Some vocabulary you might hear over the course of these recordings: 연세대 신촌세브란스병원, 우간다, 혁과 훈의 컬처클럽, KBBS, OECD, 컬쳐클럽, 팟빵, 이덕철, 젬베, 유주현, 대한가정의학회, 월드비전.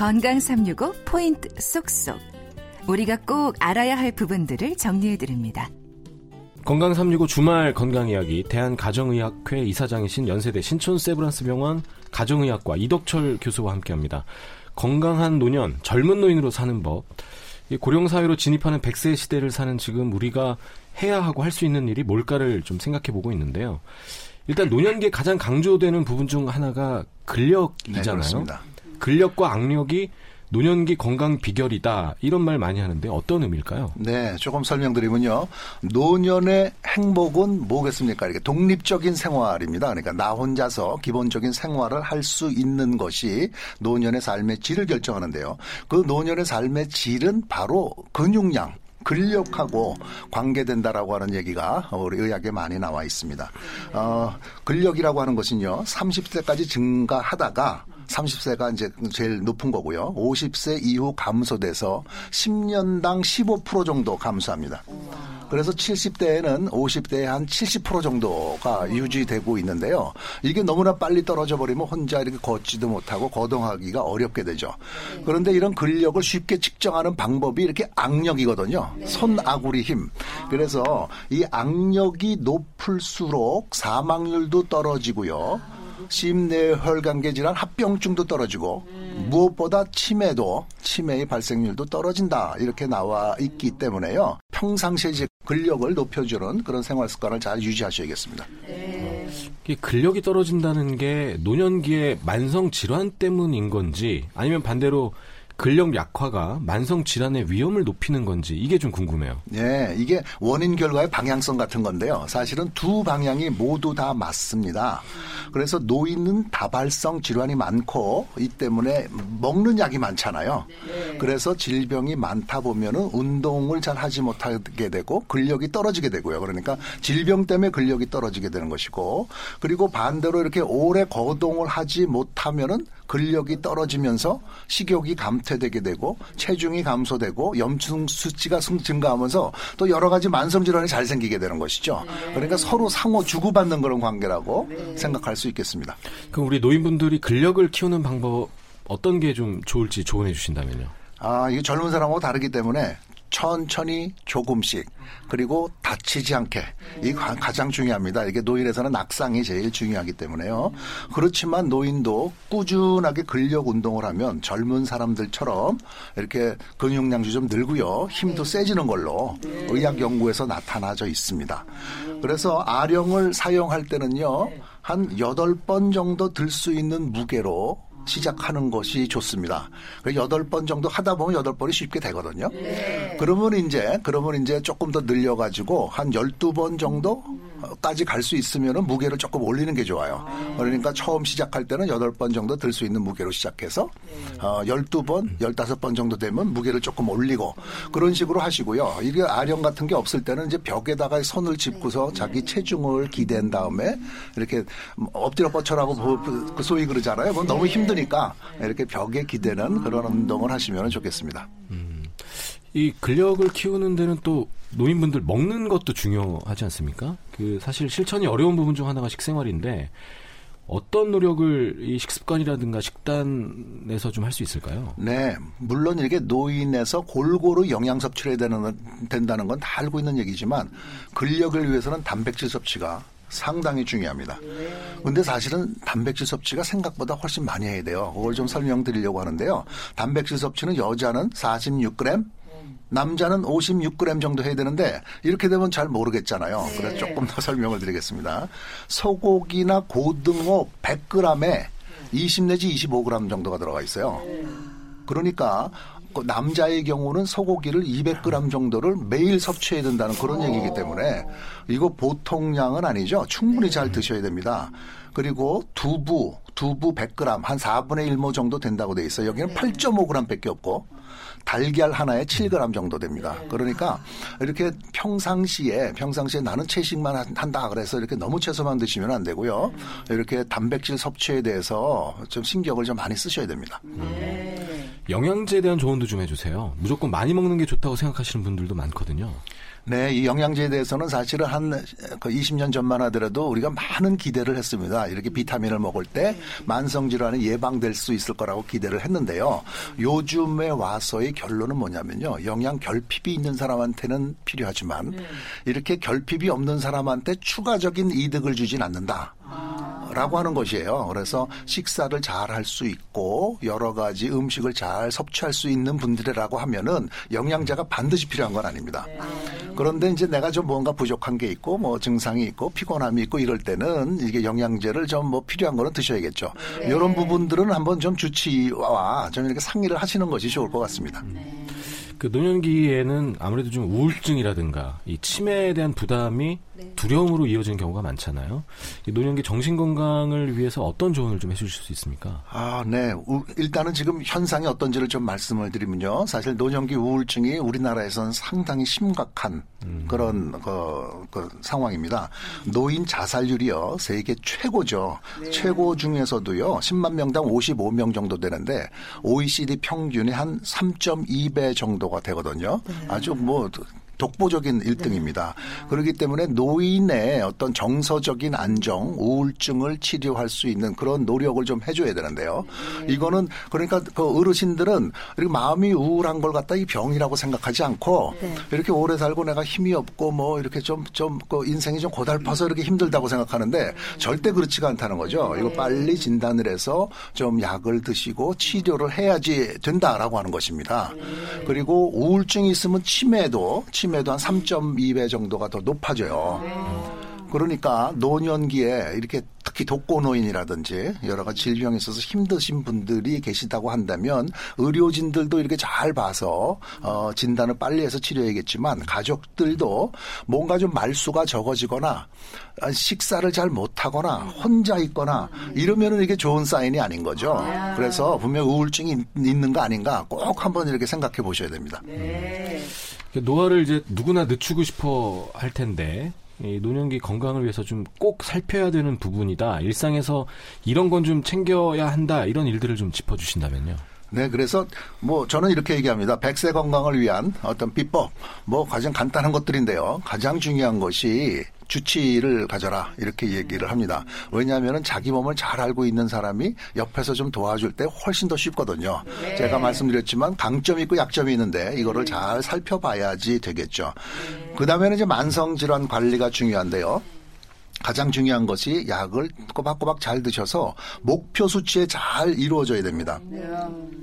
건강365 포인트 쏙쏙. 우리가 꼭 알아야 할 부분들을 정리해드립니다. 건강365 주말 건강이야기, 대한가정의학회 이사장이신 연세대 신촌세브란스병원 가정의학과 이덕철 교수와 함께합니다. 건강한 노년, 젊은 노인으로 사는 법. 고령사회로 진입하는 100세 시대를 사는 지금 우리가 해야 하고 할 수 있는 일이 뭘까를 좀 생각해보고 있는데요. 일단 노년기에 가장 강조되는 부분 중 하나가 근력이잖아요. 네, 근력과 악력이 노년기 건강 비결이다, 이런 말 많이 하는데 어떤 의미일까요? 네, 조금 설명드리면요, 노년의 행복은 뭐겠습니까? 이렇게 독립적인 생활입니다. 그러니까 나 혼자서 기본적인 생활을 할 수 있는 것이 노년의 삶의 질을 결정하는데요, 그 노년의 삶의 질은 바로 근육량, 근력하고 관계된다라고 하는 얘기가 우리 의학에 많이 나와 있습니다. 근력이라고 하는 것은요, 30세까지 증가하다가 30세가 이제 제일 높은 거고요. 50세 이후 감소돼서 10년당 15% 정도 감소합니다. 그래서 70대에는 50대의 한 70% 정도가 유지되고 있는데요. 이게 너무나 빨리 떨어져 버리면 혼자 이렇게 걷지도 못하고 거동하기가 어렵게 되죠. 그런데 이런 근력을 쉽게 측정하는 방법이 이렇게 악력이거든요. 손아구리 힘. 그래서 이 악력이 높을수록 사망률도 떨어지고요, 심내 혈관계 질환, 합병증도 떨어지고, 무엇보다 치매의 발생률도 떨어진다, 이렇게 나와 있기 때문에요, 평상시에 이제 근력을 높여주는 그런 생활 습관을 잘 유지하셔야겠습니다. 근력이 떨어진다는 게 노년기에 만성 질환 때문인 건지, 아니면 반대로 근력 약화가 만성 질환의 위험을 높이는 건지, 이게 좀 궁금해요. 네, 이게 원인 결과의 방향성 같은 건데요, 사실은 두 방향이 모두 다 맞습니다. 그래서 노인은 다발성 질환이 많고 이 때문에 먹는 약이 많잖아요. 그래서 질병이 많다 보면은 운동을 잘 하지 못하게 되고 근력이 떨어지게 되고요. 그러니까 질병 때문에 근력이 떨어지게 되는 것이고, 그리고 반대로 이렇게 오래 거동을 하지 못하면은 근력이 떨어지면서 식욕이 감퇴되게 되고 체중이 감소되고 염증 수치가 증가하면서 또 여러 가지 만성 질환이 잘 생기게 되는 것이죠. 그러니까 서로 상호 주고받는 그런 관계라고 생각할 수 있겠습니다. 그럼 우리 노인분들이 근력을 키우는 방법 어떤 게 좀 좋을지 조언해 주신다면요. 이게 젊은 사람하고 다르기 때문에 천천히 조금씩, 그리고 다치지 않게, 이게 가장 중요합니다. 이게 노인에서는 낙상이 제일 중요하기 때문에요. 그렇지만 노인도 꾸준하게 근력 운동을 하면 젊은 사람들처럼 이렇게 근육량도 좀 늘고요, 힘도 세지는 걸로 의학 연구에서 나타나져 있습니다. 그래서 아령을 사용할 때는요, 한 8번 정도 들 수 있는 무게로 시작하는 것이 좋습니다. 8번 정도 하다 보면 8번이 쉽게 되거든요. 그러면 이제 조금 더 늘려가지고 한 12번 정도까지 갈 수 있으면은 무게를 조금 올리는 게 좋아요. 그러니까 처음 시작할 때는 8번 정도 들 수 있는 무게로 시작해서 12번, 15번 정도 되면 무게를 조금 올리고, 그런 식으로 하시고요. 이게 아령 같은 게 없을 때는 이제 벽에다가 손을 짚고서 자기 체중을 기댄 다음에 이렇게 엎드려 뻗쳐라고 그 소위 그러잖아요. 너무 힘드니까 이렇게 벽에 기대는 그런 운동을 하시면 좋겠습니다. 이 근력을 키우는 데는 또 노인분들 먹는 것도 중요하지 않습니까? 사실 실천이 어려운 부분 중 하나가 식생활인데, 어떤 노력을 이 식습관이라든가 식단에서 좀 할 수 있을까요? 네, 물론 이렇게 노인에서 골고루 영양 섭취를 해야 된다는 건 다 알고 있는 얘기지만, 근력을 위해서는 단백질 섭취가 상당히 중요합니다. 근데 사실은 단백질 섭취가 생각보다 훨씬 많이 해야 돼요. 그걸 좀 설명드리려고 하는데요, 단백질 섭취는 여자는 46g, 남자는 56g 정도 해야 되는데 이렇게 되면 잘 모르겠잖아요. 그래서 조금 더 설명을 드리겠습니다. 소고기나 고등어 100g에 20 내지 25g 정도가 들어가 있어요. 그러니까 남자의 경우는 소고기를 200g 정도를 매일 섭취해야 된다는 그런 얘기이기 때문에 이거 보통 양은 아니죠. 충분히 잘 드셔야 됩니다. 그리고 두부 100g 한 4분의 1모 정도 된다고 돼 있어요. 여기는 8.5g밖에 없고, 달걀 하나에 7g 정도 됩니다. 그러니까 이렇게 평상시에 나는 채식만 한다 그래서 이렇게 너무 채소만 드시면 안 되고요, 이렇게 단백질 섭취에 대해서 좀 신경을 좀 많이 쓰셔야 됩니다. 영양제에 대한 조언도 좀 해주세요. 무조건 많이 먹는 게 좋다고 생각하시는 분들도 많거든요. 네, 이 영양제에 대해서는 사실은 한 20년 전만 하더라도 우리가 많은 기대를 했습니다. 이렇게 비타민을 먹을 때 만성질환이 예방될 수 있을 거라고 기대를 했는데요. 요즘에 와서의 결론은 뭐냐면요. 영양 결핍이 있는 사람한테는 필요하지만 이렇게 결핍이 없는 사람한테 추가적인 이득을 주진 않는다. 라고 하는 것이에요. 그래서 식사를 잘 할 수 있고 여러 가지 음식을 잘 섭취할 수 있는 분들이라고 하면은 영양제가 반드시 필요한 건 아닙니다. 그런데 이제 내가 좀 뭔가 부족한 게 있고 뭐 증상이 있고 피곤함이 있고 이럴 때는 이게 영양제를 좀 뭐 필요한 거는 드셔야겠죠. 네. 이런 부분들은 한번 좀 주치와 좀 이렇게 상의를 하시는 것이 좋을 것 같습니다. 그 노년기에는 아무래도 좀 우울증이라든가 이 치매에 대한 부담이 두려움으로 이어지는 경우가 많잖아요. 이 노년기 정신건강을 위해서 어떤 조언을 좀 해주실 수 있습니까? 아, 네. 일단은 지금 현상이 어떤지를 좀 말씀을 드리면요. 사실 노년기 우울증이 우리나라에서는 상당히 심각한 그런 상황입니다. 노인 자살률이요. 세계 최고죠. 네. 최고 중에서도요. 10만 명당 55명 정도 되는데 OECD 평균이 한 3.2배 정도 가 되거든요. 네. 아주 뭐 독보적인 1등입니다. 네. 그렇기 때문에 노인의 어떤 정서적인 안정, 우울증을 치료할 수 있는 그런 노력을 좀 해줘야 되는데요. 네. 이거는 그러니까 그 어르신들은 이렇게 마음이 우울한 걸 갖다 이 병이라고 생각하지 않고 네. 이렇게 오래 살고 내가 힘이 없고 뭐 이렇게 좀 인생이 좀 고달파서 이렇게 힘들다고 생각하는데 네. 절대 그렇지가 않다는 거죠. 네. 이거 빨리 진단을 해서 좀 약을 드시고 치료를 해야지 된다라고 하는 것입니다. 네. 그리고 우울증이 있으면 치매도 한 3.2배 정도가 더 높아져요. 그러니까 노년기에 이렇게 특히 독거노인이라든지 여러 가지 질병에 있어서 힘드신 분들이 계시다고 한다면 의료진들도 이렇게 잘 봐서 진단을 빨리 해서 치료해야겠지만 가족들도 뭔가 좀 말수가 적어지거나 식사를 잘 못하거나 혼자 있거나 이러면은 이게 좋은 사인이 아닌 거죠. 그래서 분명 우울증이 있는 거 아닌가 꼭 한번 이렇게 생각해 보셔야 됩니다. 네. 노화를 이제 누구나 늦추고 싶어 할 텐데 이 노년기 건강을 위해서 좀 꼭 살펴야 되는 부분이다. 일상에서 이런 건 좀 챙겨야 한다. 이런 일들을 좀 짚어주신다면요. 네, 그래서 뭐 저는 이렇게 얘기합니다. 100세 건강을 위한 어떤 비법, 뭐 가장 간단한 것들인데요. 가장 중요한 것이 주치의를 가져라 이렇게 얘기를 합니다. 왜냐하면 자기 몸을 잘 알고 있는 사람이 옆에서 좀 도와줄 때 훨씬 더 쉽거든요. 네. 제가 말씀드렸지만 강점이 있고 약점이 있는데 이거를 잘 살펴봐야지 되겠죠. 그 다음에는 이제 만성질환 관리가 중요한데요. 가장 중요한 것이 약을 꼬박꼬박 잘 드셔서 목표 수치에 잘 이루어져야 됩니다. 네.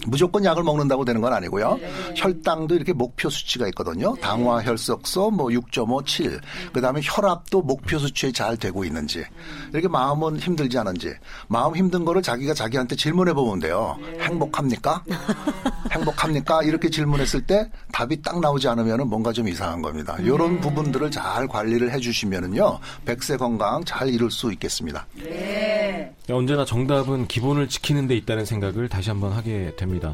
무조건 약을 먹는다고 되는 건 아니고요. 네. 혈당도 이렇게 목표 수치가 있거든요. 네. 당화혈색소 뭐 6.5, 7. 그다음에 혈압도 목표 수치에 잘 되고 있는지. 이렇게 마음은 힘들지 않은지. 마음 힘든 거를 자기가 자기한테 질문해 보면 돼요. 네. 행복합니까? 행복합니까? 이렇게 질문했을 때 답이 딱 나오지 않으면 뭔가 좀 이상한 겁니다. 이런 네. 부분들을 잘 관리를 해 주시면은요. 100세 건강 잘 이룰 수 있겠습니다. 네. 언제나 정답은 기본을 지키는 데 있다는 생각을 다시 한번 하게 됩니다.